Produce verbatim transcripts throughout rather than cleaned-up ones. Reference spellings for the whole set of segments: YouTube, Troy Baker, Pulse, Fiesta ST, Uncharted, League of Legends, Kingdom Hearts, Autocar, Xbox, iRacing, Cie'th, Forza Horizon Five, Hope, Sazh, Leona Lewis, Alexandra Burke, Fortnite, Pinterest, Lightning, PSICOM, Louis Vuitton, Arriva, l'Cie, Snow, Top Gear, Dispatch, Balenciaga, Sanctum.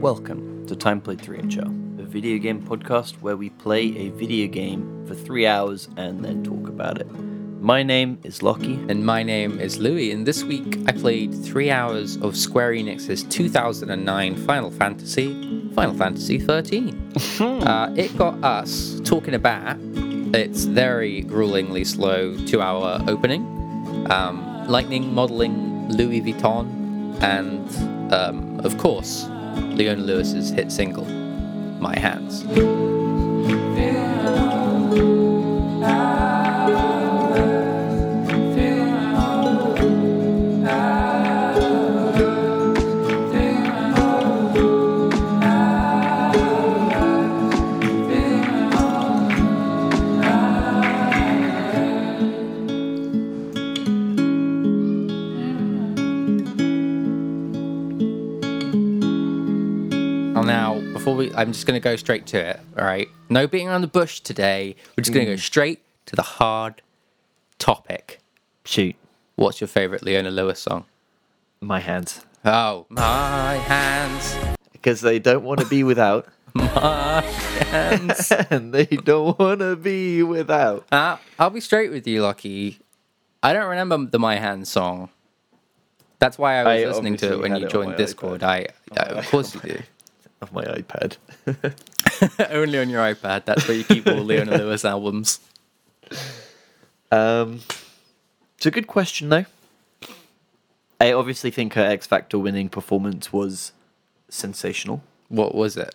Welcome to Time Played three H L, a video game podcast where we play a video game for three hours and then talk about it. My name is Lockie. And my name is Louis, and this week I played three hours of Square Enix's two thousand nine Final Fantasy, Final Fantasy thirteen. uh, it got us talking about its very gruelingly slow two-hour opening, um, Lightning modelling Louis Vuitton, and, um, of course, Leona Lewis's hit single, My Hands. I'm just going to go straight to it, all right? No beating around the bush today. We're just going to go straight to the hard topic. Shoot. What's your favourite Leona Lewis song? My Hands. Oh, My Hands. Because they don't want to be without. My hands. And they don't want to be without. Uh, I'll be straight with you, Lockie. I don't remember the My Hands song. That's why I was I listening to it when you joined Discord. I, I, of course you do. Of my iPad. Only on your iPad. That's where you keep all Leona Lewis albums. Um, it's a good question, though. I obviously think her X Factor winning performance was sensational. What was it?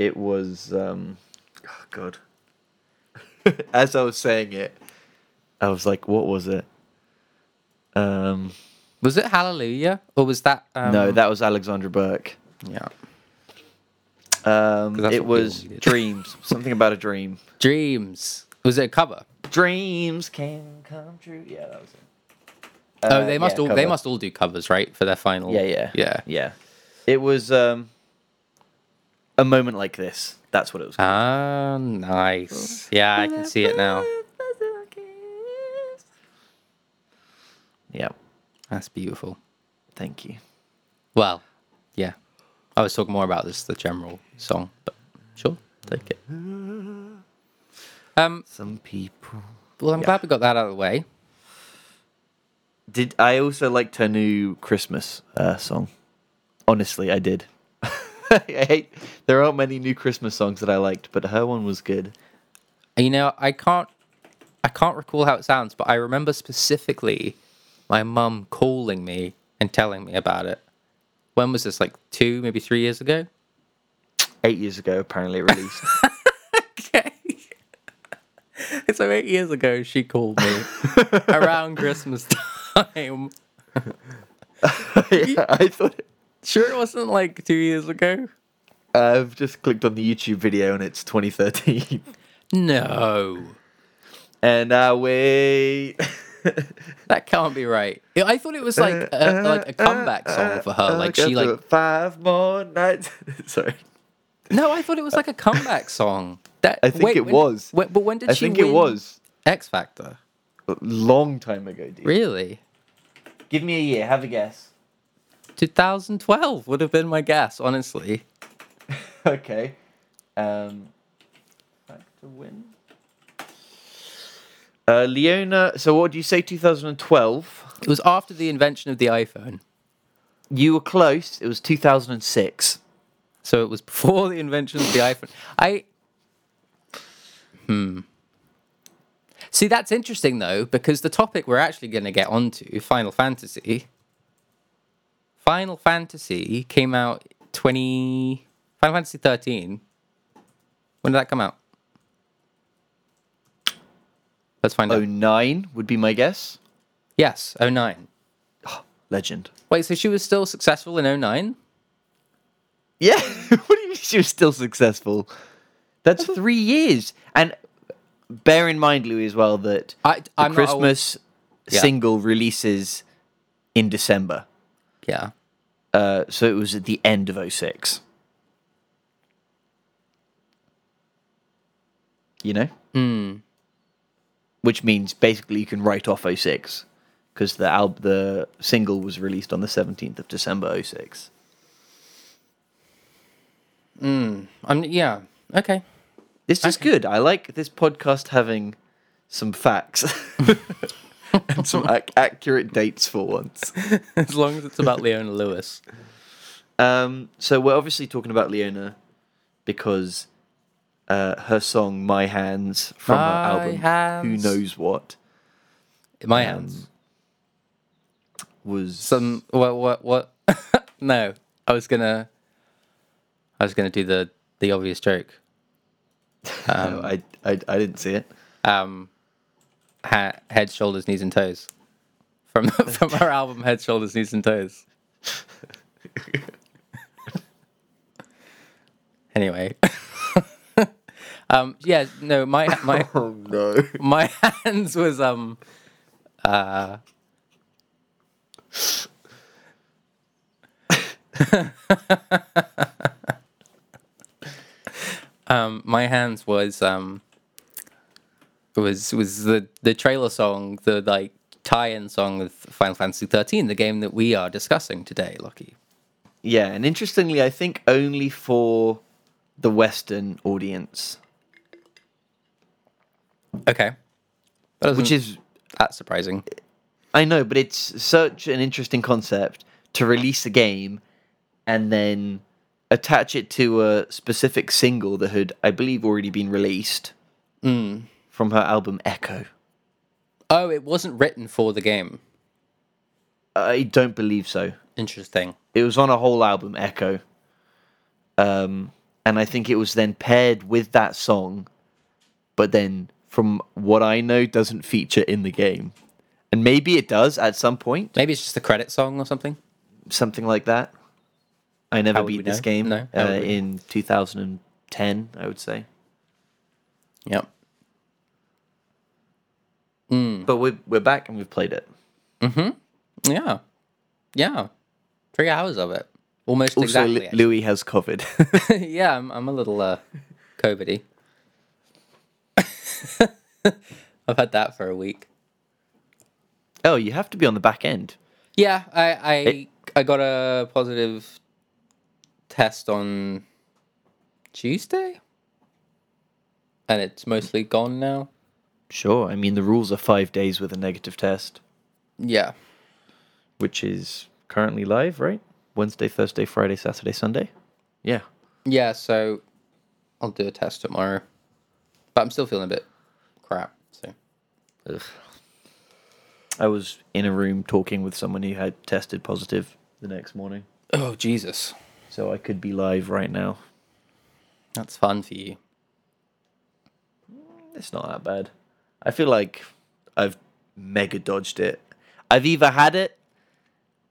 It was... Um, oh, God. As I was saying it, I was like, what was it? Um, was it Hallelujah? Or was that... Um... No, that was Alexandra Burke. Yeah. Um, it was Dreams. Something about a dream. Dreams. Was it a cover? Dreams can come true. Yeah, that was it. Uh, oh, they must yeah, all cover. They must all do covers, right? For their final. Yeah, yeah, yeah, yeah. It was um, A Moment Like This. That's what it was called. Ah, nice. Yeah, I can see it now. Yeah, that's beautiful. Thank you. Well, yeah. I was talking more about this, the general song, but sure, take it. Um, Some people. Well, I'm yeah. glad we got that out of the way. Did I also liked her new Christmas uh, song? Honestly, I did. I hate. There aren't many new Christmas songs that I liked, but her one was good. You know, I can't. I can't recall how it sounds, but I remember specifically my mum calling me and telling me about it. When was this, like two, maybe three years ago? Eight years ago, apparently, it released. Okay. So eight years ago, she called me around Christmas time. Yeah, I thought... It... Sure it wasn't, like, two years ago? I've just clicked on the YouTube video, and it's twenty thirteen. No. And I wait... That can't be right. I thought it was like a, like a comeback song for her. Like she like five more nights. Sorry. No, I thought it was like a comeback song. That I think wait, it when, was. When, but when did I she? I think win it was X Factor. A long time ago, dude. Really? Give me a year. Have a guess. twenty twelve would have been my guess, honestly. Okay. Um, Factor win. Uh, Leona, so what do you say, two thousand twelve? It was after the invention of the iPhone. You were close. It was two thousand six. So it was before the invention of the iPhone. I... Hmm. See, that's interesting, though, because the topic we're actually going to get onto, Final Fantasy... Final Fantasy came out twenty... Final Fantasy thirteen. When did that come out? Let's find out. oh nine would be my guess. Yes, oh nine. Oh, legend. Wait, so she was still successful in oh nine? Yeah. What do you mean she was still successful? That's three years. And bear in mind, Louis, as well, that I, the Christmas yeah. single releases in December. Yeah. Uh, so it was at the end of oh six. You know? Hmm. Which means, basically, you can write off oh six, because the al- the single was released on the seventeenth of December, oh six. Mm. I'm, yeah. Okay. It's just okay. good. I like this podcast having some facts and some ac- accurate dates for once. As long as it's about Leona Lewis. Um, so we're obviously talking about Leona because uh, her song My Hands from My her album hands. Who Knows What. My um, Hands. Was some what what what no. I was gonna I was gonna do the, the obvious joke. Um, no, I, I I didn't see it. Um, ha- head, shoulders, knees, and toes from from her album Head, Shoulders, Knees, and Toes. Anyway, um, yeah, no, my my oh, no. My hands was um, uh, um, my hands was um. was was the, the trailer song, the like tie-in song with Final Fantasy thirteen, the game that we are discussing today, Lockie. Yeah, and interestingly, I think only for the Western audience. Okay. That Which is... That's surprising. I know, but it's such an interesting concept to release a game and then attach it to a specific single that had, I believe, already been released. Mm. From her album Echo. Oh, it wasn't written for the game. I don't believe so. Interesting. It was on a whole album, Echo. Um, and I think it was then paired with that song, but then, from what I know, doesn't feature in the game. And maybe it does at some point. Maybe it's just a credit song or something. Something like that. I never beat this know? game no, uh, in two thousand ten, I would say. Yep. Mm. But we're we're back and we've played it. Mm-hmm. Yeah, yeah. Three hours of it, almost also, exactly. Also, L- Louis has COVID. yeah, I'm I'm a little uh, COVIDy. I've had that for a week. Oh, you have to be on the back end. Yeah, I I, it... I got a positive test on Tuesday, and it's mostly gone now. Sure, I mean, the rules are five days with a negative test. Yeah. Which is currently live, right? Wednesday, Thursday, Friday, Saturday, Sunday? Yeah. Yeah, so I'll do a test tomorrow. But I'm still feeling a bit crap, so... Ugh. I was in a room talking with someone who had tested positive the next morning. Oh, Jesus. So I could be live right now. That's fun for you. It's not that bad. I feel like I've mega dodged it. I've either had it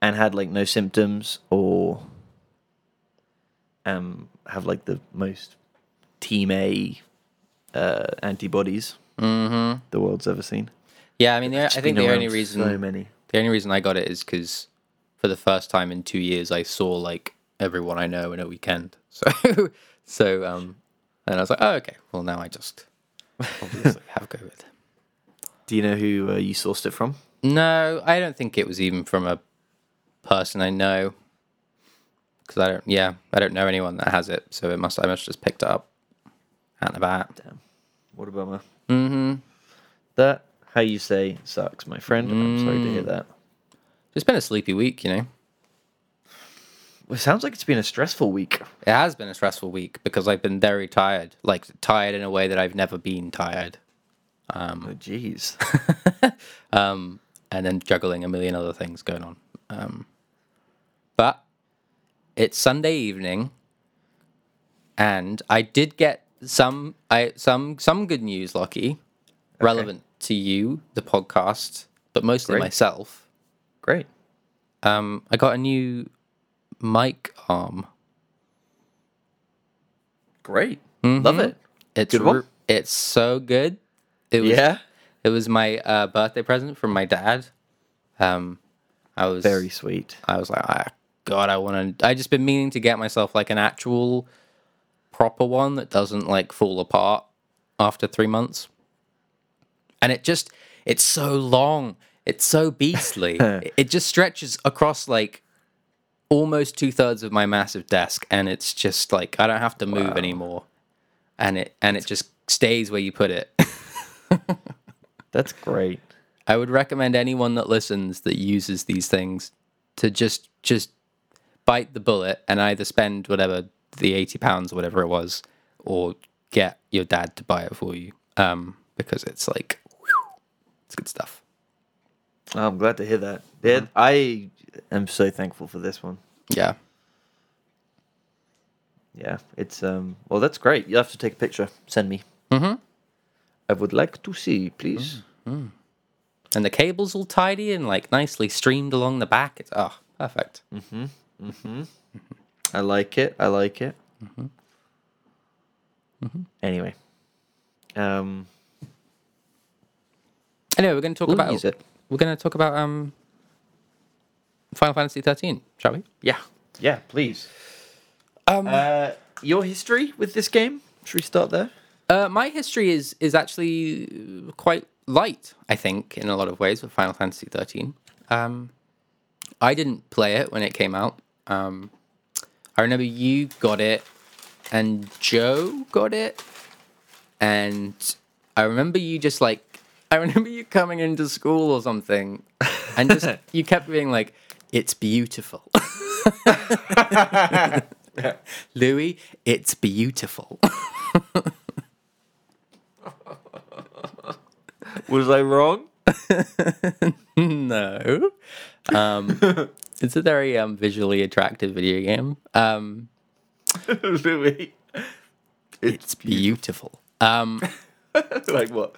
and had like no symptoms, or um have like the most team A uh, antibodies mm-hmm. the world's ever seen. Yeah, I mean, the, I think the only reason so many. the only reason I got it is because for the first time in two years I saw like everyone I know in a weekend. So so um and I was like, oh okay, well now I just. Obviously, have COVID. Do you know who uh, you sourced it from? No, I don't think it was even from a person I know. Because I don't, yeah, I don't know anyone that has it, so it must. I must have just picked it up out and about. Damn, what a bummer. Mm-hmm. That, how you say, sucks, my friend. Mm. I'm sorry to hear that. It's been a sleepy week, you know. Well, it sounds like it's been a stressful week. It has been a stressful week because I've been very tired. Like, tired in a way that I've never been tired. Um, oh, jeez. um, and then juggling a million other things going on. Um, but it's Sunday evening, and I did get some I some some good news, Lockie, okay. relevant to you, the podcast, but mostly Great. myself. Great. Um, I got a new... mic arm. Great. Mm-hmm. Love it. It's good one. It's so good. It was, yeah. It was my uh, birthday present from my dad. Um, I was very sweet. I was like, ah, God, I want to. I just been meaning to get myself like an actual proper one that doesn't like fall apart after three months. And it just, it's so long. It's so beastly. it, it just stretches across like. almost two-thirds of my massive desk, and it's just like I don't have to move wow. anymore, and it and it just stays where you put it. That's great. I would recommend anyone that listens that uses these things to just just bite the bullet and either spend whatever the eighty pounds or whatever it was, or get your dad to buy it for you, um, because it's like whew, it's good stuff. Oh, I'm glad to hear that. Yeah, I am so thankful for this one. Yeah. Yeah, it's, um. well, that's great. You'll have to take a picture. Send me. Mm-hmm. I would like to see, please. Mm-hmm. And the cable's all tidy and, like, nicely streamed along the back. It's, oh, perfect. Mm-hmm. Mm-hmm. I like it. I like it. Mm-hmm. Mm-hmm. Anyway. Um. Anyway, we're going to talk we'll about... Use it. We're going to talk about um, Final Fantasy thirteen, shall we? Yeah. Yeah, please. Um, uh, your history with this game? Should we start there? Uh, my history is is actually quite light, I think, in a lot of ways with Final Fantasy thirteen. Um, I didn't play it when it came out. Um, I remember you got it, and Joe got it, and I remember you just like, I remember you coming into school or something, and just you kept being like, "It's beautiful, Louis. It's beautiful." Was I wrong? No. Um, it's a very um, visually attractive video game. Um, Louis, it's, it's beautiful. beautiful. Um, like what?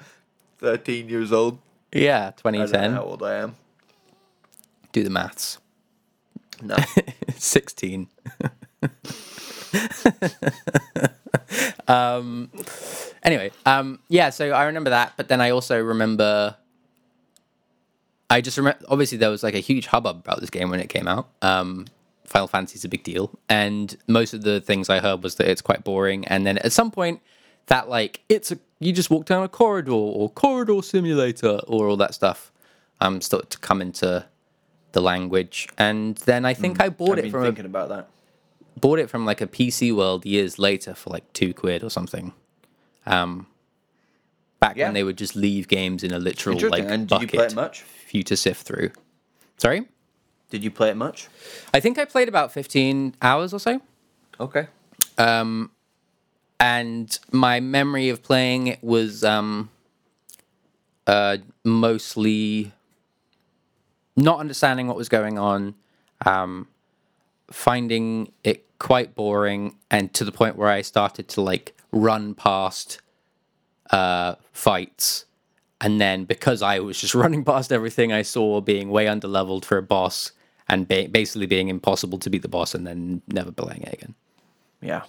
thirteen years old. Yeah, twenty ten. I don't know how old I am. Do the maths. No. sixteen. um, anyway, um, yeah, so I remember that, but then I also remember... I just remember... Obviously, there was like a huge hubbub about this game when it came out. Um, Final Fantasy's a big deal. And most of the things I heard was that it's quite boring. And then at some point, that like, it's a... You just walk down a corridor or corridor simulator or all that stuff. Um, started to come into the language, and then I think mm, I bought I've it been from thinking a, about that. Bought it from like a P C World years later for like two quid or something. Um, back yeah. when they would just leave games in a literal like and bucket did you play it much? For you to sift through. Sorry, did you play it much? I think I played about fifteen hours or so. Okay. Um. And my memory of playing it was um, uh, mostly not understanding what was going on, um, finding it quite boring, and to the point where I started to like run past uh, fights. And then because I was just running past everything I saw, being way underleveled for a boss, and ba- basically being impossible to beat the boss, and then never playing it again. Yeah.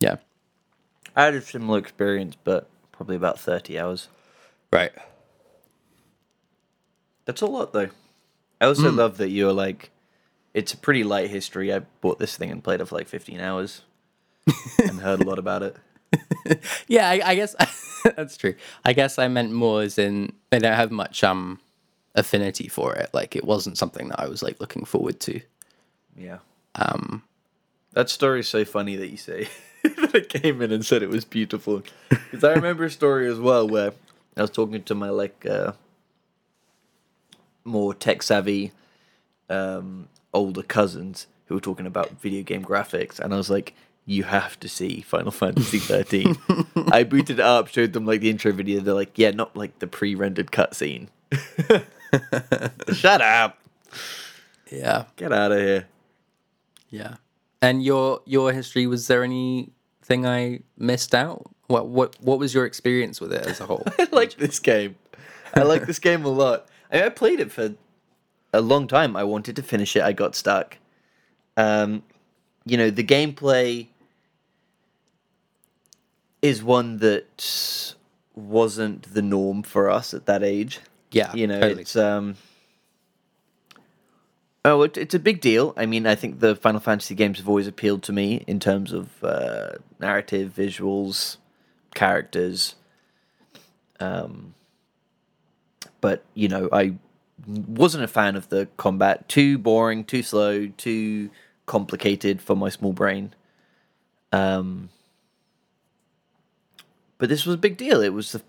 Yeah. I had a similar experience, but probably about thirty hours. Right. That's a lot, though. I also mm. love that you're like, it's a pretty light history. I bought this thing and played it for like fifteen hours and heard a lot about it. Yeah, I, I guess that's true. I guess I meant more as in I don't have much um affinity for it. Like, it wasn't something that I was like looking forward to. Yeah. Um, that story is so funny that you say. That it came in and said it was beautiful, because I remember a story as well where I was talking to my like uh, more tech savvy um, older cousins who were talking about video game graphics, and I was like, "You have to see Final Fantasy thirteen." I booted it up, showed them like the intro video. They're like, "Yeah, not like the pre-rendered cutscene." Shut up! Yeah, get out of here. Yeah. And your your history, was there anything I missed out? What what what was your experience with it as a whole? I like this game. I like this game a lot. I mean, I played it for a long time. I wanted to finish it. I got stuck. Um, you know, the gameplay is one that wasn't the norm for us at that age. Yeah, you know, totally. it's um. Oh, it, it's a big deal. I mean, I think the Final Fantasy games have always appealed to me in terms of uh, narrative, visuals, characters. Um, but, you know, I wasn't a fan of the combat. Too boring, too slow, too complicated for my small brain. Um, but this was a big deal. It was the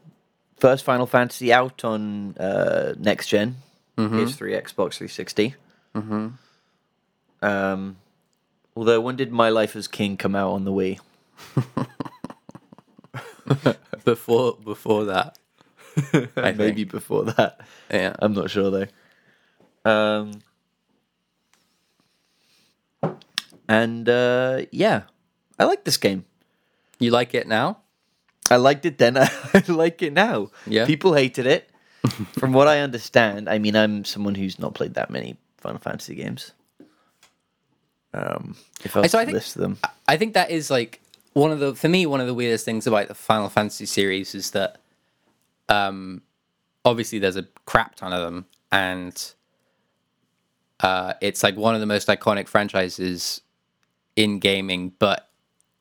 first Final Fantasy out on uh, next gen, mm-hmm. P S three, Xbox three sixty. Mm-hmm. Um, although, when did My Life as King come out on the Wii? before before that. Maybe before that. Yeah. I'm not sure, though. Um, and, uh, yeah. I like this game. You like it now? I liked it then. I like it now. Yeah. People hated it. From what I understand, I mean, I'm someone who's not played that many Final Fantasy games. Um, if I was so to I think, list them. I think that is, like, one of the, for me, one of the weirdest things about the Final Fantasy series is that, um, obviously there's a crap ton of them, and uh, it's, like, one of the most iconic franchises in gaming, but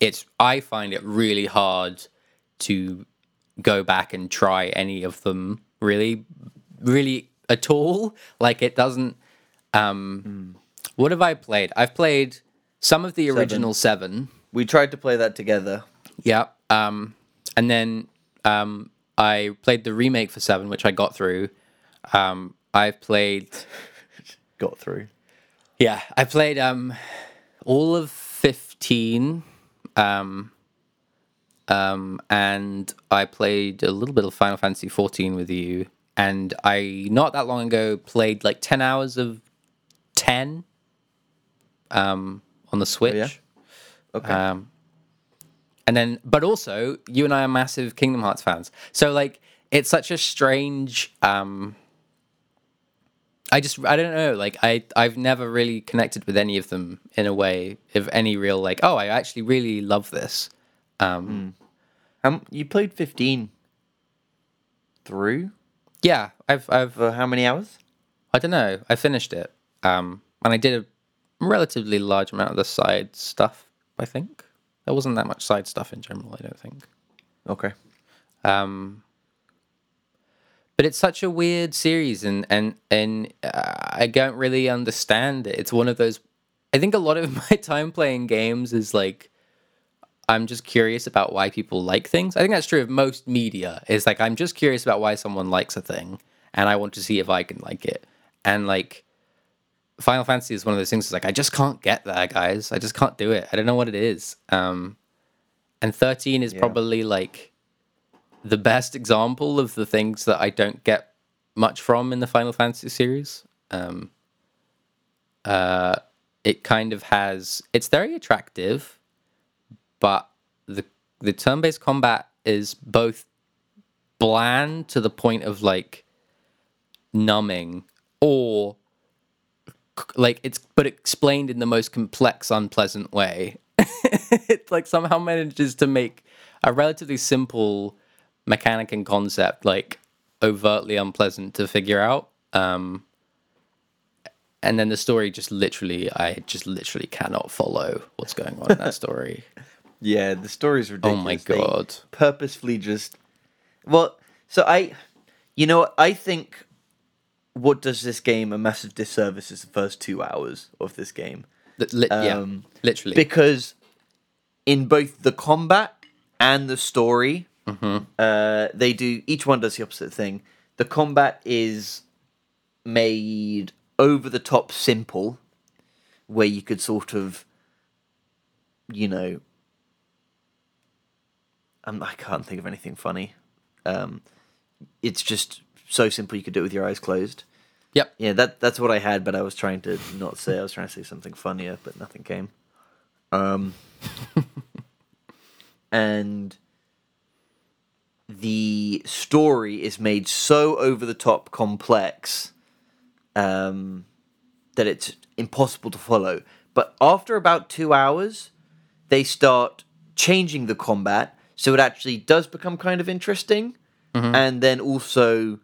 it's, I find it really hard to go back and try any of them, really, really at all. Like, it doesn't, um... Mm. What have I played? I've played some of the original seven. seven. We tried to play that together. Yeah. Um, and then um, I played the remake for seven, which I got through. Um, I've played... got through. Yeah. I played um, all of fifteen. Um, um, and I played a little bit of Final Fantasy fourteen with you. And I, not that long ago, played like ten hours of ten. Um, on the Switch. Oh, yeah? Okay. Um, and then, but also, you and I are massive Kingdom Hearts fans. So, like, it's such a strange, um, I just, I don't know, like, I, I've never really connected with any of them in a way of any real, like, oh, I actually really love this. Um, mm. um you played fifteen through? Yeah. I've, I've, uh, how many hours? I don't know. I finished it. Um, and I did a relatively large amount of the side stuff, I think. There wasn't that much side stuff in general, I don't think. Okay. Um, but it's such a weird series, and and, and uh, I don't really understand it. It's one of those... I think a lot of my time playing games is, like, I'm just curious about why people like things. I think that's true of most media. It's like, I'm just curious about why someone likes a thing, and I want to see if I can like it. And, like... Final Fantasy is one of those things that's like, I just can't get there, guys. I just can't do it. I don't know what it is. Um, and thirteen is yeah. probably, like, the best example of the things that I don't get much from in the Final Fantasy series. Um, uh, it kind of has... It's very attractive, but the the turn-based combat is both bland to the point of, like, numbing, or... Like, it's, but explained in the most complex, unpleasant way. It, like, somehow manages to make a relatively simple mechanic and concept, like, overtly unpleasant to figure out. Um, and then the story just literally, I just literally cannot follow what's going on in that story. Yeah, the story's ridiculous. Oh, my God. They purposefully just... Well, so I... You know, I think... What does this game a massive disservice is the first two hours of this game. Li- um, yeah, literally. Because in both the combat and the story, mm-hmm. uh, they do each one does the opposite thing. The combat is made over the top simple, where you could sort of, you know, I'm, I can't think of anything funny. Um, it's just. So simple, you could do it with your eyes closed. Yep. Yeah, that that's what I had, but I was trying to not say. I was trying to say something funnier, but nothing came. Um, and the story is made so over-the-top complex um, that it's impossible to follow. But after about two hours, they start changing the combat, so it actually does become kind of interesting, mm-hmm. and then also...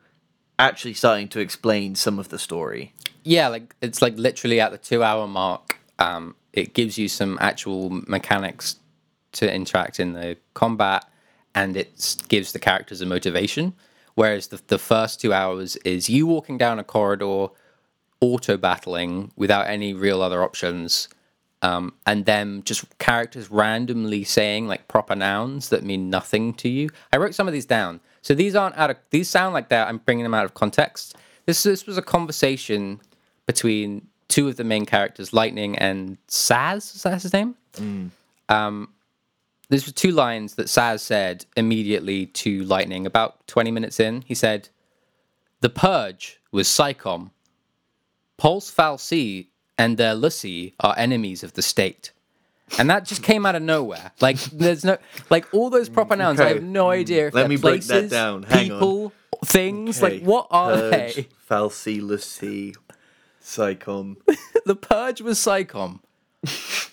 actually starting to explain some of the story. Yeah, like it's like literally at the two-hour mark, um, it gives you some actual mechanics to interact in the combat, and it gives the characters a motivation, whereas the, the first two hours is you walking down a corridor, auto-battling without any real other options, Um, and them just characters randomly saying like proper nouns that mean nothing to you. I wrote some of these down. So these aren't out of, these sound like that. I'm bringing them out of context. This this was a conversation between two of the main characters, Lightning and Sazh. Is that his name? Mm. Um, these were two lines that Sazh said immediately to Lightning. About twenty minutes in, he said, "The purge was PSICOM. Pulse, fal'Cie and their l'Cie are enemies of the state." And that just came out of nowhere. Like, there's no, like, all those proper nouns. Okay. I have no idea if Let they're me places, break that down. Hang people, on. Things. Okay. Like, what are purge, they? fal'Cie, l'Cie, PSICOM. The purge was PSICOM.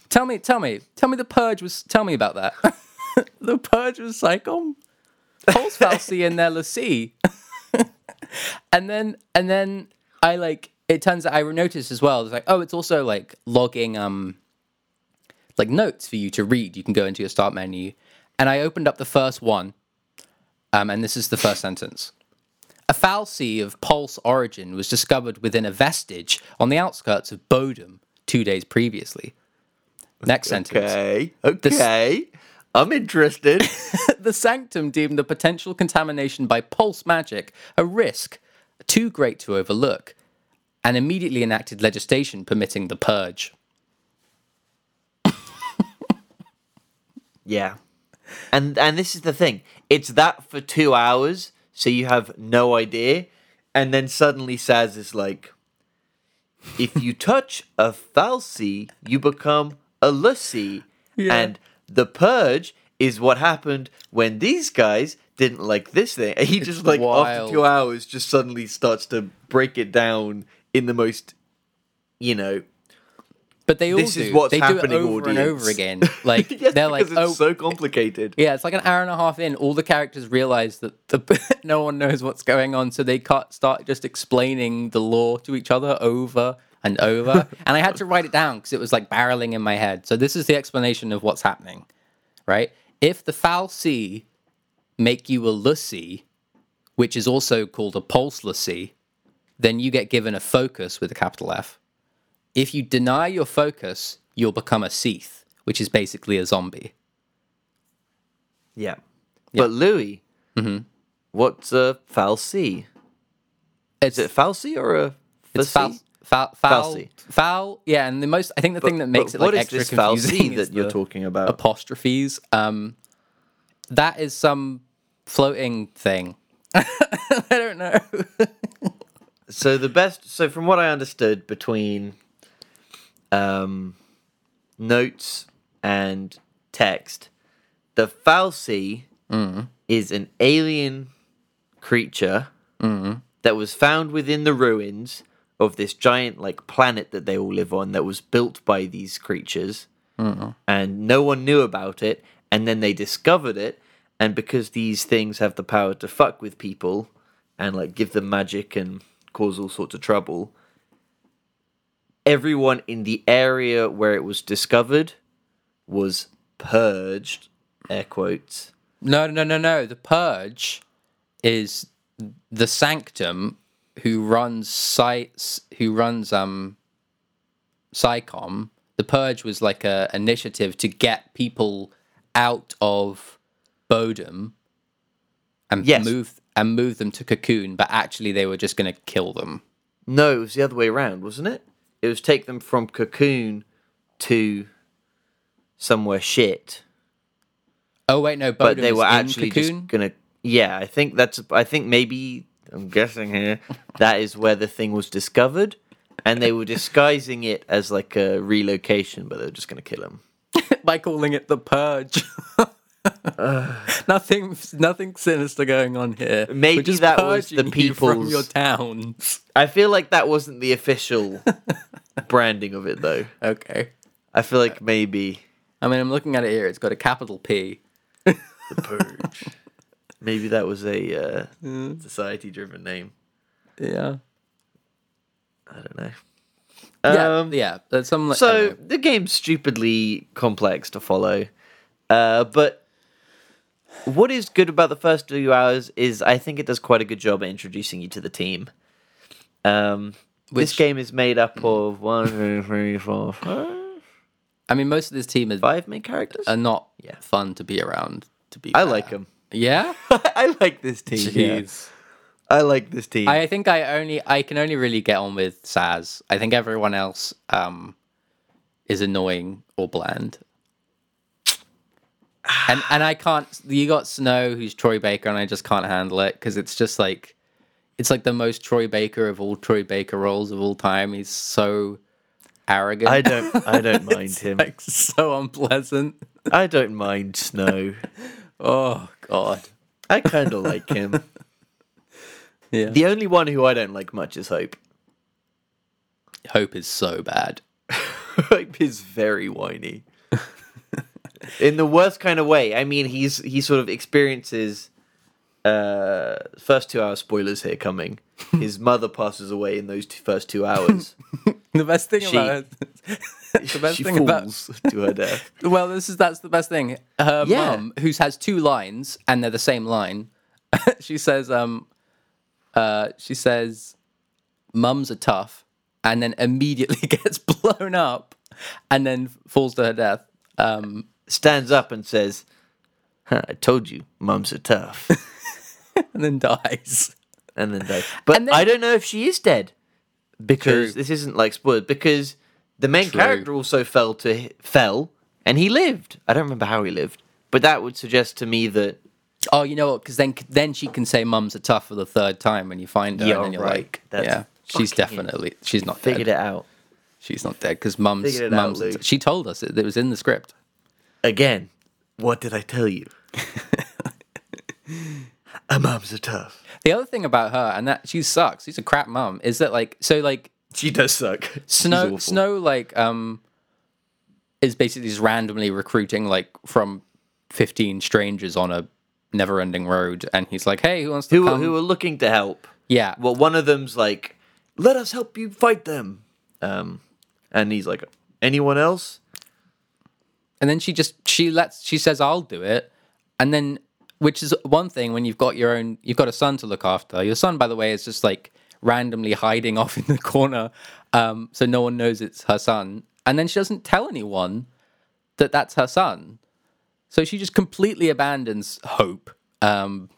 tell me, tell me, tell me the purge was, tell me about that. The purge was PSICOM? Pulse, fal'Cie and their l'Cie. and then, and then I, like, it turns out I noticed as well, it's like, oh, it's also like logging um like notes for you to read. You can go into your start menu. And I opened up the first one. Um, and this is the first sentence. "A fal'Cie of Pulse origin was discovered within a vestige on the outskirts of Bodhum two days previously." Next sentence. Okay. Okay. The, I'm interested. "The Sanctum deemed the potential contamination by Pulse magic a risk too great to overlook, and immediately enacted legislation permitting the purge." Yeah. And and this is the thing. It's that for two hours, so you have no idea. And then suddenly Sazh is like, if you touch a fal'Cie, you become a l'Cie. Yeah. And the purge is what happened when these guys didn't like this thing. And he just, it's like, wild. After two hours, just suddenly starts to break it down in the most, you know, but they all this do. Is what's they happening do it over audience. And over again. Like yes, they're like, it's oh, so complicated. Yeah, it's like an hour and a half in. All the characters realize that the, no one knows what's going on, so they can't start just explaining the lore to each other over and over. And I had to write it down because it was like barreling in my head. So this is the explanation of what's happening, right? If the fal'Cie make you a l'Cie, which is also called a Pulse l'Cie, then you get given a focus with a capital F. If you deny your focus, you'll become a Cie'th, which is basically a zombie. Yeah. yeah. But Louis, mm-hmm. what's a fal'Cie? It's, is it fal'Cie or a fal'Cie? It's fal'Cie. Fal, fal, fal'Cie. Fal, yeah, and the most, I think the but, thing that makes it like extra confusing is what is this fal'Cie that you're talking about? Apostrophes. Um, that is some floating thing. I don't know. So the best, so from what I understood, between um, notes and text, the fal'Cie mm. is an alien creature mm. that was found within the ruins of this giant like planet that they all live on that was built by these creatures, mm. and no one knew about it, and then they discovered it, and because these things have the power to fuck with people and like give them magic and cause all sorts of trouble, everyone in the area where it was discovered was purged, air quotes. No, no, no, no. The purge is the Sanctum who runs sites, who runs um, PSICOM. The purge was like a initiative to get people out of Bodhum and yes. move And move them to Cocoon, but actually they were just going to kill them. No, it was the other way around, wasn't it? It was take them from Cocoon to somewhere shit. Oh wait, no, Bodhum but they were actually Cocoon? Just going to. Yeah, I think that's. I think maybe I'm guessing here. That is where the thing was discovered, and they were disguising it as like a relocation, but they were just going to kill him by calling it the Purge. Uh, nothing, nothing sinister going on here. Maybe that was the people's you from your towns. I feel like that wasn't the official branding of it, though. Okay. I feel like maybe. I mean, I'm looking at it here. It's got a capital P. The Purge. Maybe that was a uh, mm. society-driven name. Yeah. I don't know. Um, yeah. Yeah. Some, like, so the game's stupidly complex to follow, uh, but. What is good about the first two hours is I think it does quite a good job at introducing you to the team. Um, Which... This game is made up of one, two, three, four, five. I mean, most of this team is five main characters are not yeah. fun to be around. To be, I fair. like them. Yeah, I like this team. Jeez. Yeah. I like this team. I think I only I can only really get on with Sazh. I think everyone else um, is annoying or bland. And and I can't. You got Snow, who's Troy Baker, and I just can't handle it because it's just like, it's like the most Troy Baker of all Troy Baker roles of all time. He's so arrogant. I don't. I don't mind it's him. Like, so unpleasant. I don't mind Snow. Oh God, I kind of like him. Yeah. The only one who I don't like much is Hope. Hope is so bad. Hope is very whiny. In the worst kind of way. I mean, he's he sort of experiences... Uh, first two hour spoilers here coming. His mother passes away in those two, first two hours. The best thing she, about her... the best she thing falls about, to her death. Well, this is that's the best thing. Her yeah. mum, who has two lines, and they're the same line, she says... um. Uh, she says, mums are tough, and then immediately gets blown up and then falls to her death. Um, Stands up and says, huh, I told you, mums are tough. And then dies. And then dies. But then, I don't know if she is dead, because true. this isn't like spoiled, because the main true. character also fell, to fell, and he lived. I don't remember how he lived, but that would suggest to me that... Oh, you know what? Because then, then she can say "mums are tough" for the third time when you find her, yeah, and you're right. like, That's "Yeah, she's definitely she's not figured dead. it out. She's not dead because mums, mums. Out, t- she told us it, it was in the script. Again, what did I tell you? Her mums are tough. The other thing about her, and that she sucks. She's a crap mum. Is that like so? Like she does suck. Snow, Snow, like um, is basically just randomly recruiting like from fifteen strangers on a never-ending road, and he's like, hey, who wants to who, come? Who are looking to help. Yeah. Well, one of them's like, let us help you fight them. Um, and he's like, anyone else? And then she just, she lets, she says, I'll do it. And then, which is one thing when you've got your own, you've got a son to look after. Your son, by the way, is just like randomly hiding off in the corner, um, so no one knows it's her son. And then she doesn't tell anyone that that's her son. So she just completely abandons Hope, um,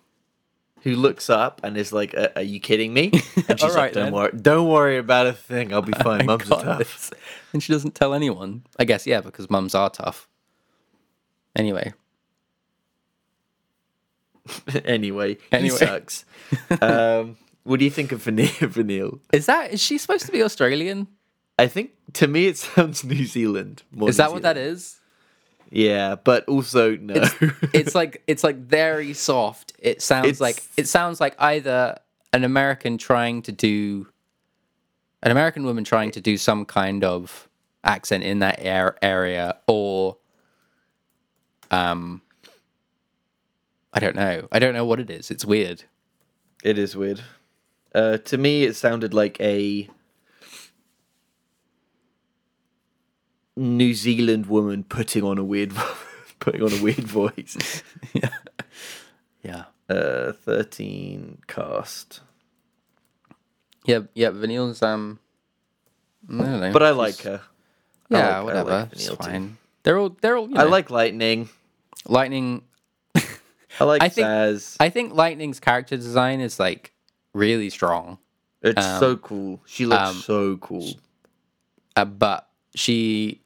who looks up and is like, "Are you kidding me?" And she's right, like, "Don't then. worry, don't worry about a thing. I'll be fine. Mums are tough." And she doesn't tell anyone. I guess yeah, because mums are tough. Anyway. anyway, anyway, he sucks. um, what do you think of Vanille? Vanille? Is that is she supposed to be Australian? I think to me it sounds New Zealand. More is New that Zealand. What that is? Yeah, but also no. It's, it's like it's like very soft. It sounds it's, like it sounds like either an American trying to do an American woman trying to do some kind of accent in that air, area, or um, I don't know. I don't know what it is. It's weird. It is weird. Uh, to me, it sounded like a New Zealand woman putting on a weird, putting on a weird voice. yeah, yeah. Uh, thirteen cast. Yeah, yeah. Vanille's um, I don't know. But I like her. Yeah, I like, whatever. I like it's fine. Too. They're all. They're all. You know. I like Lightning. Lightning. I like I think, Sazh. I think Lightning's character design is like really strong. It's um, so cool. She looks um, so cool. Uh, but. She,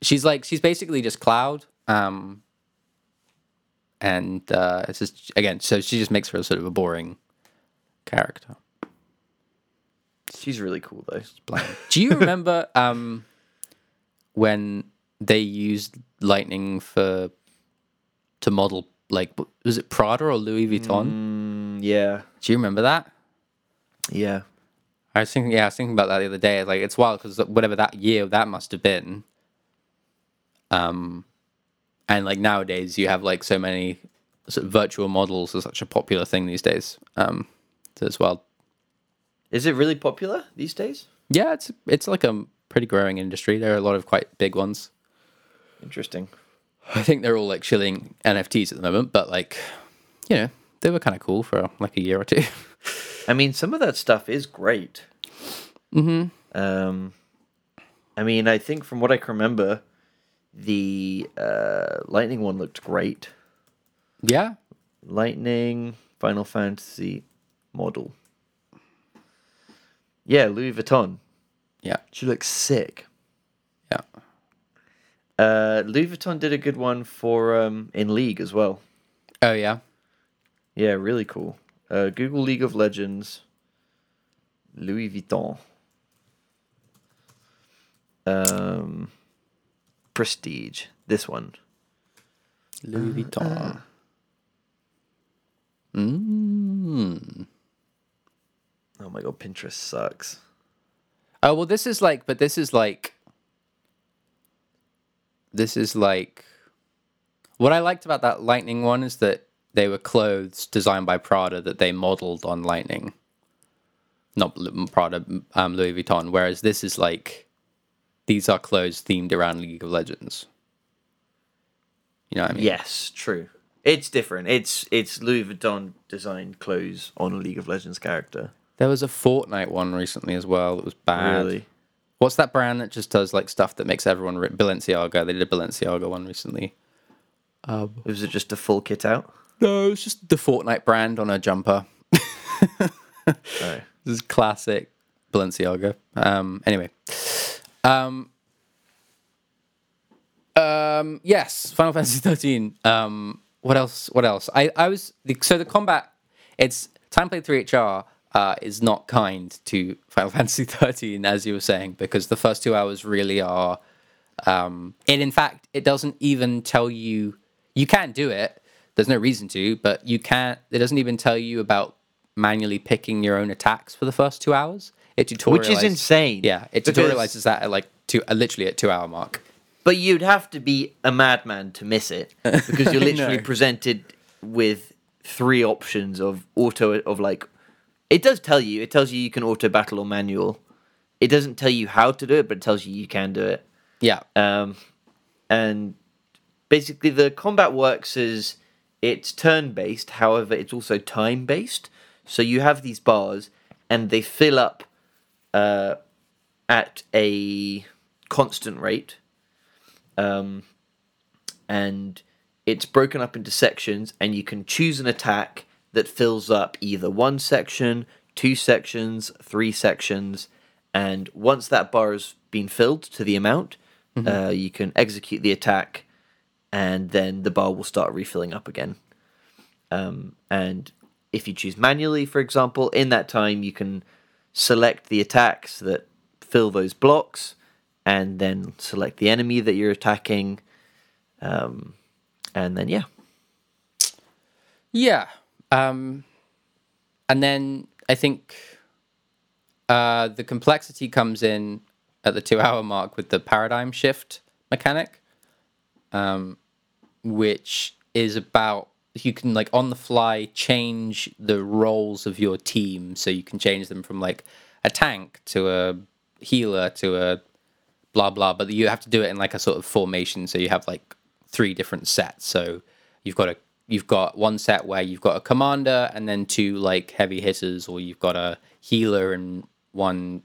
she's like she's basically just Cloud, um, and uh, it's just again. So she just makes her sort of a boring character. She's really cool though. Do you remember um, when they used Lightning for to model? Like, was it Prada or Louis Vuitton? Mm, yeah. Do you remember that? Yeah. I was thinking, yeah, I was thinking about that the other day. Like, it's wild because whatever that year that must have been, um, and like nowadays you have like so many sort of virtual models are such a popular thing these days. Um, so it's wild. Is it really popular these days? Yeah, it's it's like a pretty growing industry. There are a lot of quite big ones. Interesting. I think they're all like shilling N F Ts at the moment, but like, you know, they were kind of cool for like a year or two. I mean, some of that stuff is great. Mm-hmm. Um, I mean, I think from what I can remember, The uh, Lightning one looked great. Yeah. Lightning, Final Fantasy model. Yeah, Louis Vuitton. Yeah. She looks sick. Yeah. Uh, Louis Vuitton did a good one for um, in League as well. Oh, yeah? Yeah, really cool. Uh, Google League of Legends, Louis Vuitton. Um, Prestige. This one. Louis Vuitton. Uh, mm. Oh, my God. Pinterest sucks. Oh, well, this is like... But this is like... This is like... What I liked about that Lightning one is that they were clothes designed by Prada that they modeled on Lightning. Not Prada, um, Louis Vuitton. Whereas this is like... These are clothes themed around League of Legends. You know what I mean? Yes, true. It's different. It's it's Louis Vuitton designed clothes on a League of Legends character. There was a Fortnite one recently as well that was bad. Really? What's that brand that just does like stuff that makes everyone rip? Balenciaga. They did a Balenciaga one recently. Um, was it just a full kit out? No, it was just the Fortnite brand on a jumper. Oh. This is classic Balenciaga. Um, anyway. Um, um, yes, Final Fantasy thirteen. Um, what else? What else? I, I was, the, so the combat, it's time played three H R, uh, is not kind to Final Fantasy thirteen, as you were saying, because the first two hours really are, um, and in fact, it doesn't even tell you, you can do it. There's no reason to, but you can't, it doesn't even tell you about manually picking your own attacks for the first two hours. Which is insane. Yeah, it tutorializes that at like two, uh, literally at two hour mark. But you'd have to be a madman to miss it because you're literally no. presented with three options of auto of like. It does tell you. It tells you you can auto battle or manual. It doesn't tell you how to do it, but it tells you you can do it. Yeah. Um, and basically the combat works as it's turn based. However, it's also time based. So you have these bars, and they fill up. Uh, at a constant rate, um, and it's broken up into sections, and you can choose an attack that fills up either one section, two sections, three sections, and once that bar has been filled to the amount, mm-hmm. uh, you can execute the attack, and then the bar will start refilling up again. Um, and if you choose manually, for example, in that time you can select the attacks that fill those blocks, and then select the enemy that you're attacking, um, and then yeah, yeah, um, and then I think uh, the complexity comes in at the two-hour mark with the paradigm shift mechanic, um, which is about. You can, like, on the fly, change the roles of your team. So you can change them from, like, a tank to a healer to a blah, blah. But you have to do it in, like, a sort of formation. So you have, like, three different sets. So you've got a you've got one set where you've got a commander and then two, like, heavy hitters. Or you've got a healer and one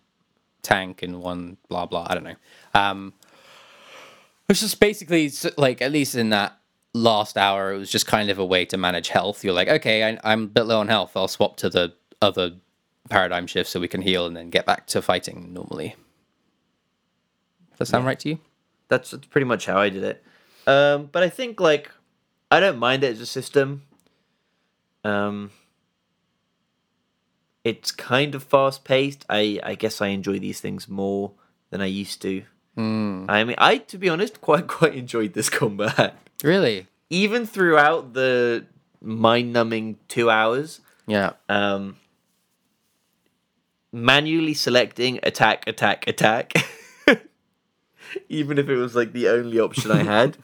tank and one blah, blah. I don't know. Um, which is basically, like, at least in that last hour, it was just kind of a way to manage health. You're like, okay, I, I'm a bit low on health. I'll swap to the other paradigm shift so we can heal and then get back to fighting normally. Does that sound yeah. right to you? That's, that's pretty much how I did it. Um, but I think, like, I don't mind it as a system. Um, it's kind of fast-paced. I, I guess I enjoy these things more than I used to. Mm. I mean, I, to be honest, quite quite enjoyed this combat. Really? Even throughout the mind-numbing two hours. Yeah. Um, manually selecting attack, attack, attack. Even if it was like the only option I had.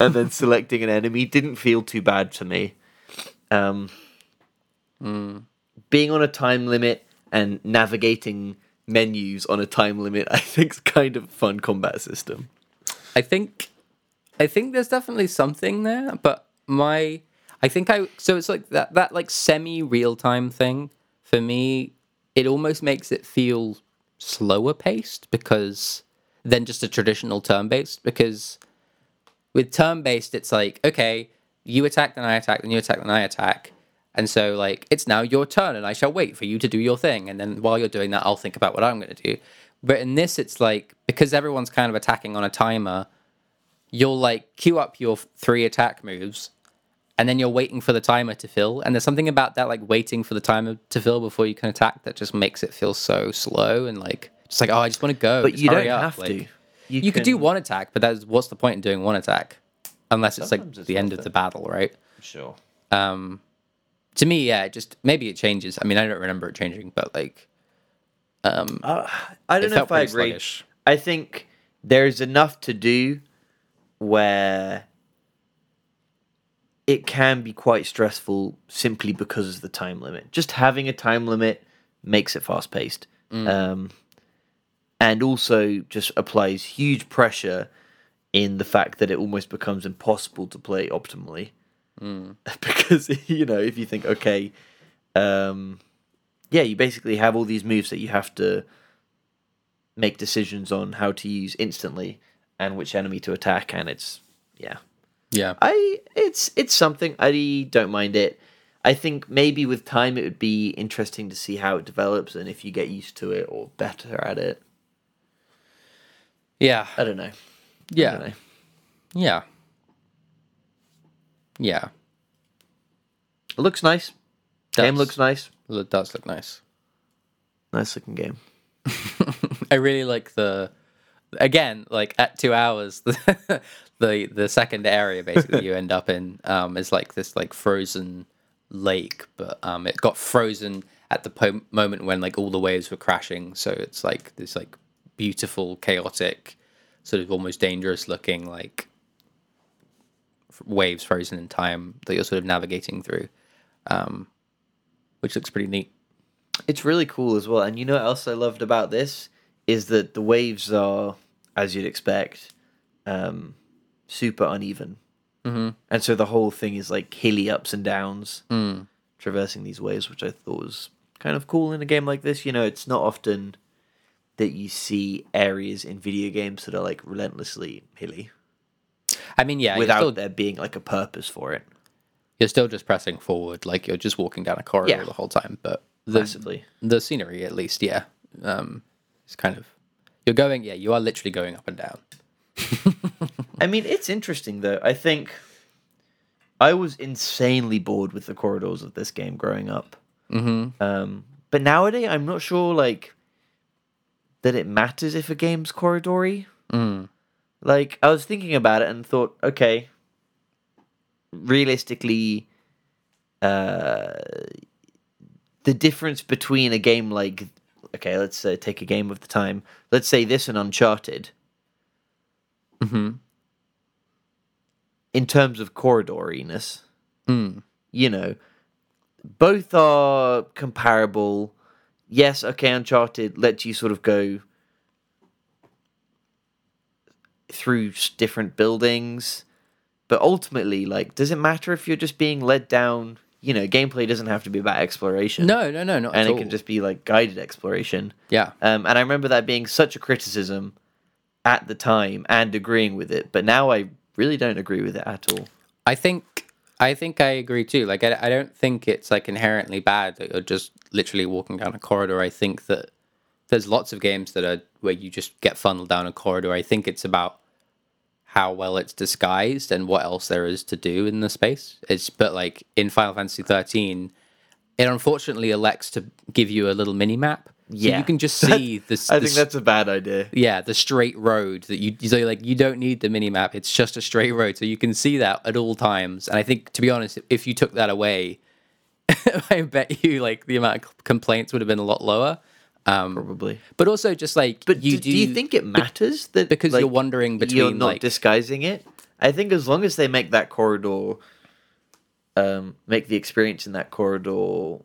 And then selecting an enemy didn't feel too bad to me. Um, mm. Being on a time limit and navigating menus on a time limit, I think, is kind of a fun combat system. I think... I think there's definitely something there, but my, I think I, so it's like that, that like semi real time thing for me, it almost makes it feel slower paced because than just a traditional turn based because With turn-based, it's like, okay, you attack, then I attack, then you attack, then I attack. And so, like, it's now your turn, and I shall wait for you to do your thing. And then while you're doing that, I'll think about what I'm going to do. But in this, it's like, because everyone's kind of attacking on a timer, you'll, like, queue up your three attack moves, and then you're waiting for the timer to fill. And there's something about that, like, waiting for the timer to fill before you can attack that just makes it feel so slow and, like, just like, oh, I just want to go. But you don't have to. You, you can... could do one attack, but that's what's the point in doing one attack? Unless it's, like, the end of the battle, right? Sure. Um, to me, yeah, it just, maybe it changes. I mean, I don't remember it changing, but, like... Um, uh, I don't know if I agree. Sluggish. I think there's enough to do where it can be quite stressful simply because of the time limit. Just having a time limit makes it fast-paced. Mm. Um, and also just applies huge pressure in the fact that it almost becomes impossible to play optimally. Mm. Because, you know, if you think, okay... Um, yeah, you basically have all these moves that you have to make decisions on how to use instantly and which enemy to attack, and it's yeah. Yeah. I it's it's something. I don't mind it. I think maybe with time it would be interesting to see how it develops and if you get used to it or better at it. Yeah. I don't know. Yeah. I don't know. Yeah. Yeah. It looks nice. That's... Game looks nice. It does look nice. Nice looking game. I really like the... Again, like, at two hours, the the, the second area, basically, you end up in um, is, like, this, like, frozen lake. But um, it got frozen at the po- moment when, like, all the waves were crashing. So it's, like, this, like, beautiful, chaotic, sort of almost dangerous-looking, like, f- waves frozen in time that you're sort of navigating through. Um Which looks pretty neat. It's really cool as well. And you know what else I loved about this? Is that the waves are, as you'd expect, um, super uneven. Mm-hmm. And so the whole thing is like hilly ups and downs, mm. traversing these waves, which I thought was kind of cool in a game like this. You know, it's not often that you see areas in video games that are like relentlessly hilly. I mean, yeah. Without still... there being like a purpose for it. You're still just pressing forward, like you're just walking down a corridor yeah. the whole time. But the Massively. the scenery, at least, yeah, um, it's kind of you're going, yeah, you are literally going up and down. I mean, it's interesting though. I think I was insanely bored with the corridors of this game growing up, mm-hmm. um, but nowadays I'm not sure like that it matters if a game's corridory. Mm. Like I was thinking about it and thought, okay. Realistically, uh, the difference between a game like okay, let's uh, take a game of the time. Let's say this and Uncharted. Mm-hmm. In terms of corridoriness, mm. you know, both are comparable. Yes, okay, Uncharted lets you sort of go through different buildings. But ultimately, like, does it matter if you're just being led down? You know, gameplay doesn't have to be about exploration. No, no, no, not at all. And it can just be, like, guided exploration. Yeah. Um, and I remember that being such a criticism at the time and agreeing with it. But now I really don't agree with it at all. I think I think I agree, too. Like, I, I don't think it's, like, inherently bad that you're just literally walking down a corridor. I think that there's lots of games that are where you just get funneled down a corridor. I think it's about... how well it's disguised and what else there is to do in the space. It's but like in Final Fantasy thirteen, it unfortunately elects to give you a little mini map. Yeah, so you can just see this. I think that's a bad idea. Yeah, the straight road that you so like you don't need the mini map. It's just a straight road, so you can see that at all times. And I think to be honest, if you took that away, I bet you like the amount of complaints would have been a lot lower. Um, Probably, but also just like, but you do, do you think it matters that because like, you're wandering between, you're not like, disguising it? I think as long as they make that corridor, um, make the experience in that corridor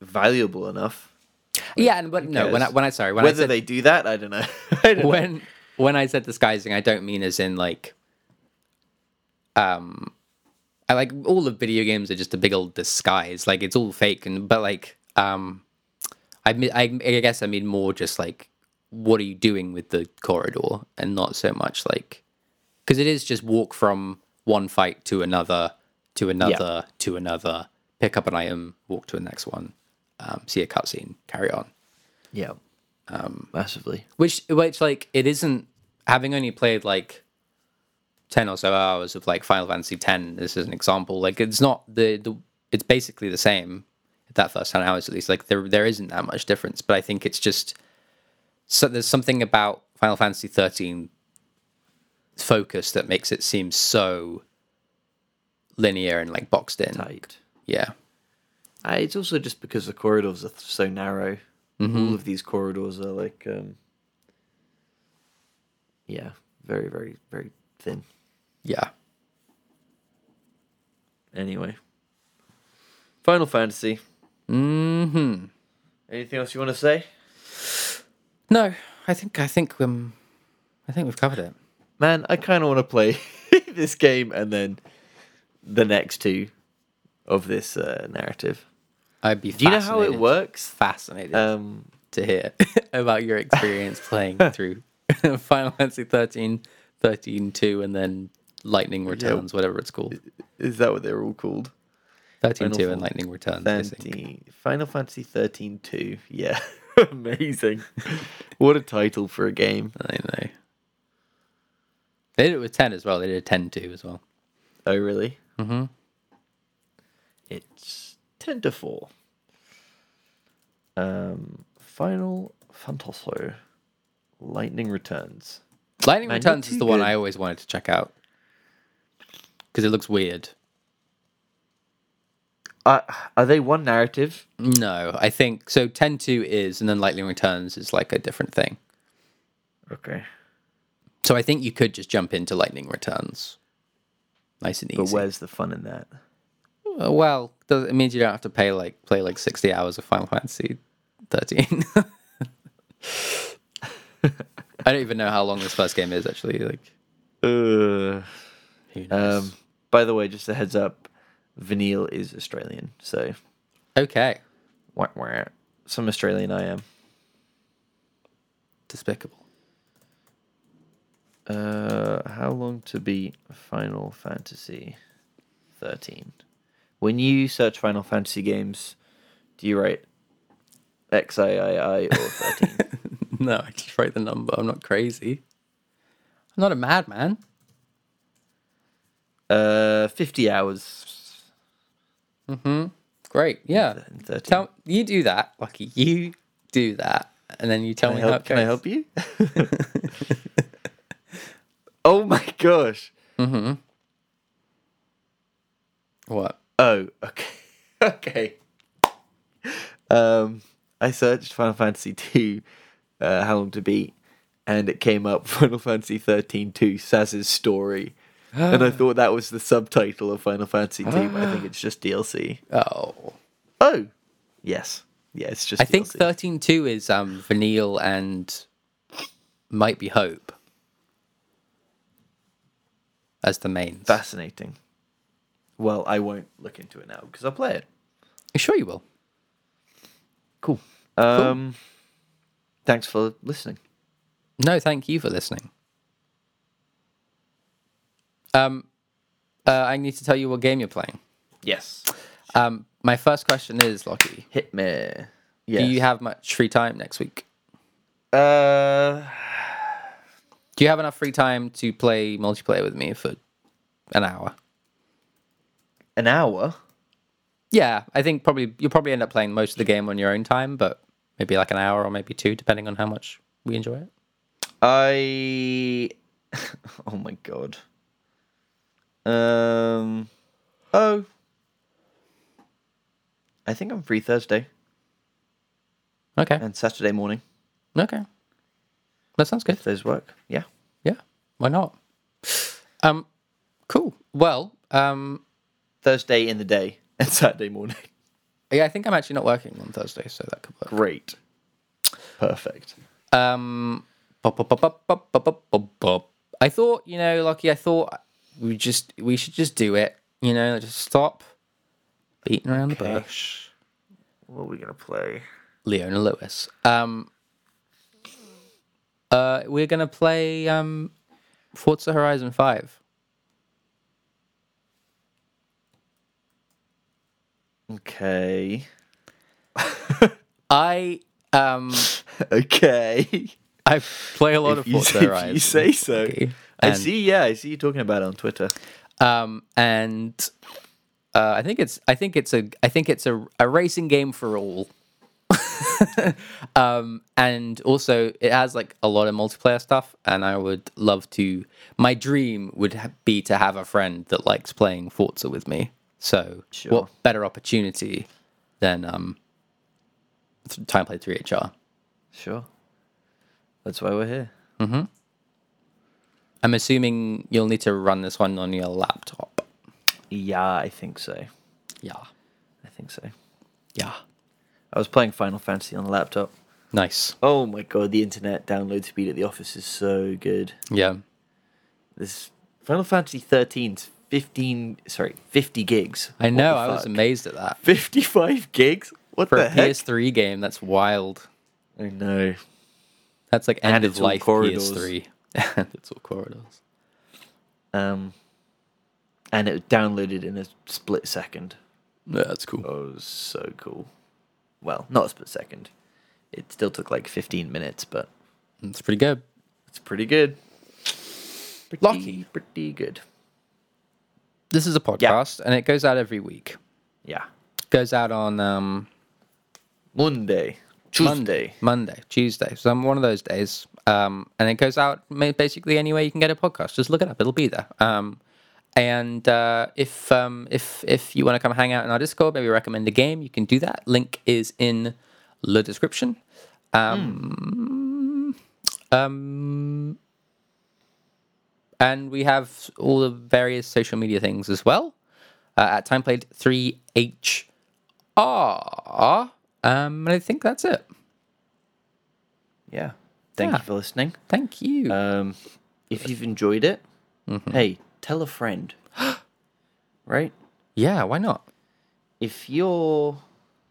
valuable enough. Like, yeah, and but no, when I, when I sorry, when whether I said, they do that, I don't know. I don't when know. When I said disguising, I don't mean as in like, um, I like all of video games are just a big old disguise. Like it's all fake, and but like. Um, I, I I guess I mean more just like what are you doing with the corridor, and not so much like, because it is just walk from one fight to another, to another, yeah. to another, pick up an item, walk to the next one, um, see a cutscene, carry on. Yeah. Um, Massively. Which, which like, it isn't, having only played like ten or so hours of like Final Fantasy X, this is an example, like it's not the, the it's basically the same that first ten hours at least, like there there isn't that much difference, but I think it's just, so there's something about Final Fantasy thirteen focus that makes it seem so linear and like boxed in. Tight. Yeah. Uh, it's also just because the corridors are so narrow. Mm-hmm. All of these corridors are like, um, yeah, very, very, very thin. Yeah. Anyway. Final Fantasy. Mm-hmm. Anything else you want to say? No, I think I think um, I think we've covered it. Man, I kind of want to play this game and then the next two of this uh, narrative. I'd be. Do you know how it works? Fascinated um, to hear about your experience playing through Final Fantasy thirteen, thirteen two, and then Lightning Returns, yeah. whatever it's called. Is that what they're all called? thirteen two and Lightning Returns. thirteen, Final Fantasy thirteen two. Yeah. Amazing. What a title for a game. I know. They did it with ten as well. They did ten two as well. Oh, really? Mm-hmm. It's ten to four. Um, Final Fantasy. Lightning Returns. Lightning Man, Returns is the good. One I always wanted to check out. Because it looks weird. Uh, are they one narrative? No, I think so. ten two is, and then Lightning Returns is like a different thing. Okay. So I think you could just jump into Lightning Returns. Nice and easy. But where's the fun in that? Uh, well, it means you don't have to pay like play like sixty hours of Final Fantasy thirteen. I don't even know how long this first game is actually. Like, uh, who knows? Um, by the way, just a heads up. Vanille is Australian, so okay. Wah, wah. Some Australian I am. Despicable. Uh, how long to beat Final Fantasy thirteen? When you search Final Fantasy games, do you write X I I I or thirteen? No, I just write the number. I'm not crazy. I'm not a madman. Uh, fifty hours. Mm-hmm. Great. Yeah. Tell, you do that, Lucky. You do that, and then you tell can me help, how it can goes. Can I help you? Oh my gosh. Mm-hmm. What? Oh, okay. Okay. Um, I searched Final Fantasy two, uh, how long to beat, and it came up Final Fantasy thirteen two, Sazh's story. And I thought that was the subtitle of Final Fantasy two, but I think it's just D L C. Oh. Oh. Yes. Yeah, it's just I D L C. Think thirteen two is um, Vanille and might be Hope as the mains. Fascinating. Well, I won't look into it now because I'll play it. I'm sure you will. Cool. Um, cool. Thanks for listening. No, thank you for listening. Um, uh, I need to tell you what game you're playing. Yes. Um, my first question is, Lockie. Hit me. Yes. Do you have much free time next week? Uh. Do you have enough free time to play multiplayer with me for an hour? An hour? Yeah, I think probably you'll probably end up playing most of the game on your own time, but maybe like an hour or maybe two, depending on how much we enjoy it. I. Oh my god. Um, oh, I think I'm free Thursday. Okay. And Saturday morning. Okay. That sounds good. If those work. Yeah. Yeah. Why not? Um, cool. Well, um, Thursday in the day and Saturday morning. Yeah, I think I'm actually not working on Thursday, so that could work. Great. Perfect. Um, I thought, you know, Lucky, I thought... We just we should just do it, you know. Just stop beating around okay. the bush. What are we gonna play? Leona Lewis. Um, Uh, we're going to play um, Forza Horizon Five. Okay. I um. Okay. I play a lot if of Forza say, Horizon. You say so. Okay. I see. Yeah, I see you talking about it on Twitter. Um, and uh, I think it's I think it's a I think it's a, a racing game for all. um, and also it has like a lot of multiplayer stuff, and I would love to. My dream would ha- be to have a friend that likes playing Forza with me. So sure. What better opportunity than um, Time Play three H R? Sure. That's why we're here. Mm-hmm. I'm assuming you'll need to run this one on your laptop. Yeah, I think so. Yeah. I think so. Yeah. I was playing Final Fantasy on the laptop. Nice. Oh my god, the internet download speed at the office is so good. Yeah. This Final Fantasy thirteen's fifteen, sorry, fifty gigs. I know, I was amazed at that. fifty-five gigs? What the heck? For a P S three game, that's wild. I know. That's like end of life P S three. And it's all corridors. Um, and it downloaded in a split second. Yeah, that's cool. Oh, it was so cool. Well, not a split second. It still took like fifteen minutes, but it's pretty good. It's pretty good. Pretty, Lucky. Pretty good. This is a podcast, yeah. And it goes out every week. Yeah. It goes out on um, Monday. Tuesday. Monday, Tuesday. So I'm one of those days. Um, and it goes out basically any way you can get a podcast. Just look it up. It'll be there. Um, and uh, if um, if if you want to come hang out in our Discord, maybe recommend a game, you can do that. Link is in the description. Um, mm. um, and we have all the various social media things as well. Uh, at Time Played three H R. Um, and I think that's it. Yeah. Thank yeah. you for listening. Thank you. Um, if you've enjoyed it, mm-hmm. hey, tell a friend. Right? Yeah, why not? If you're...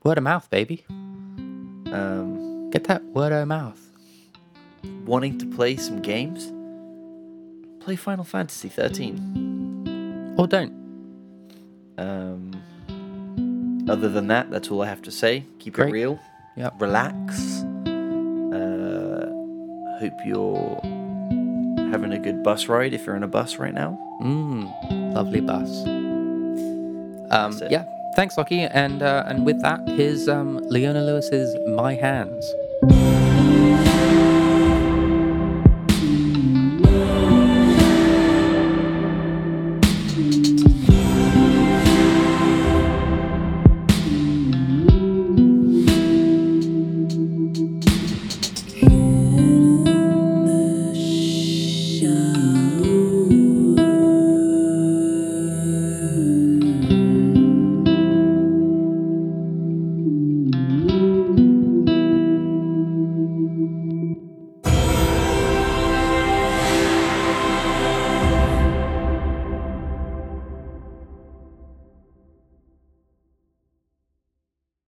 Word of mouth, baby. Um, Get that word of mouth. Wanting to play some games? Play Final Fantasy thirteen. Or don't. Um... Other than that, that's all I have to say. Keep Great. It real. Yep. Relax. Uh, hope you're having a good bus ride if you're on a bus right now. Mm, lovely bus. Um, yeah. Thanks, l'Cie. And uh, and with that, here's um, Leona Lewis's My Hands.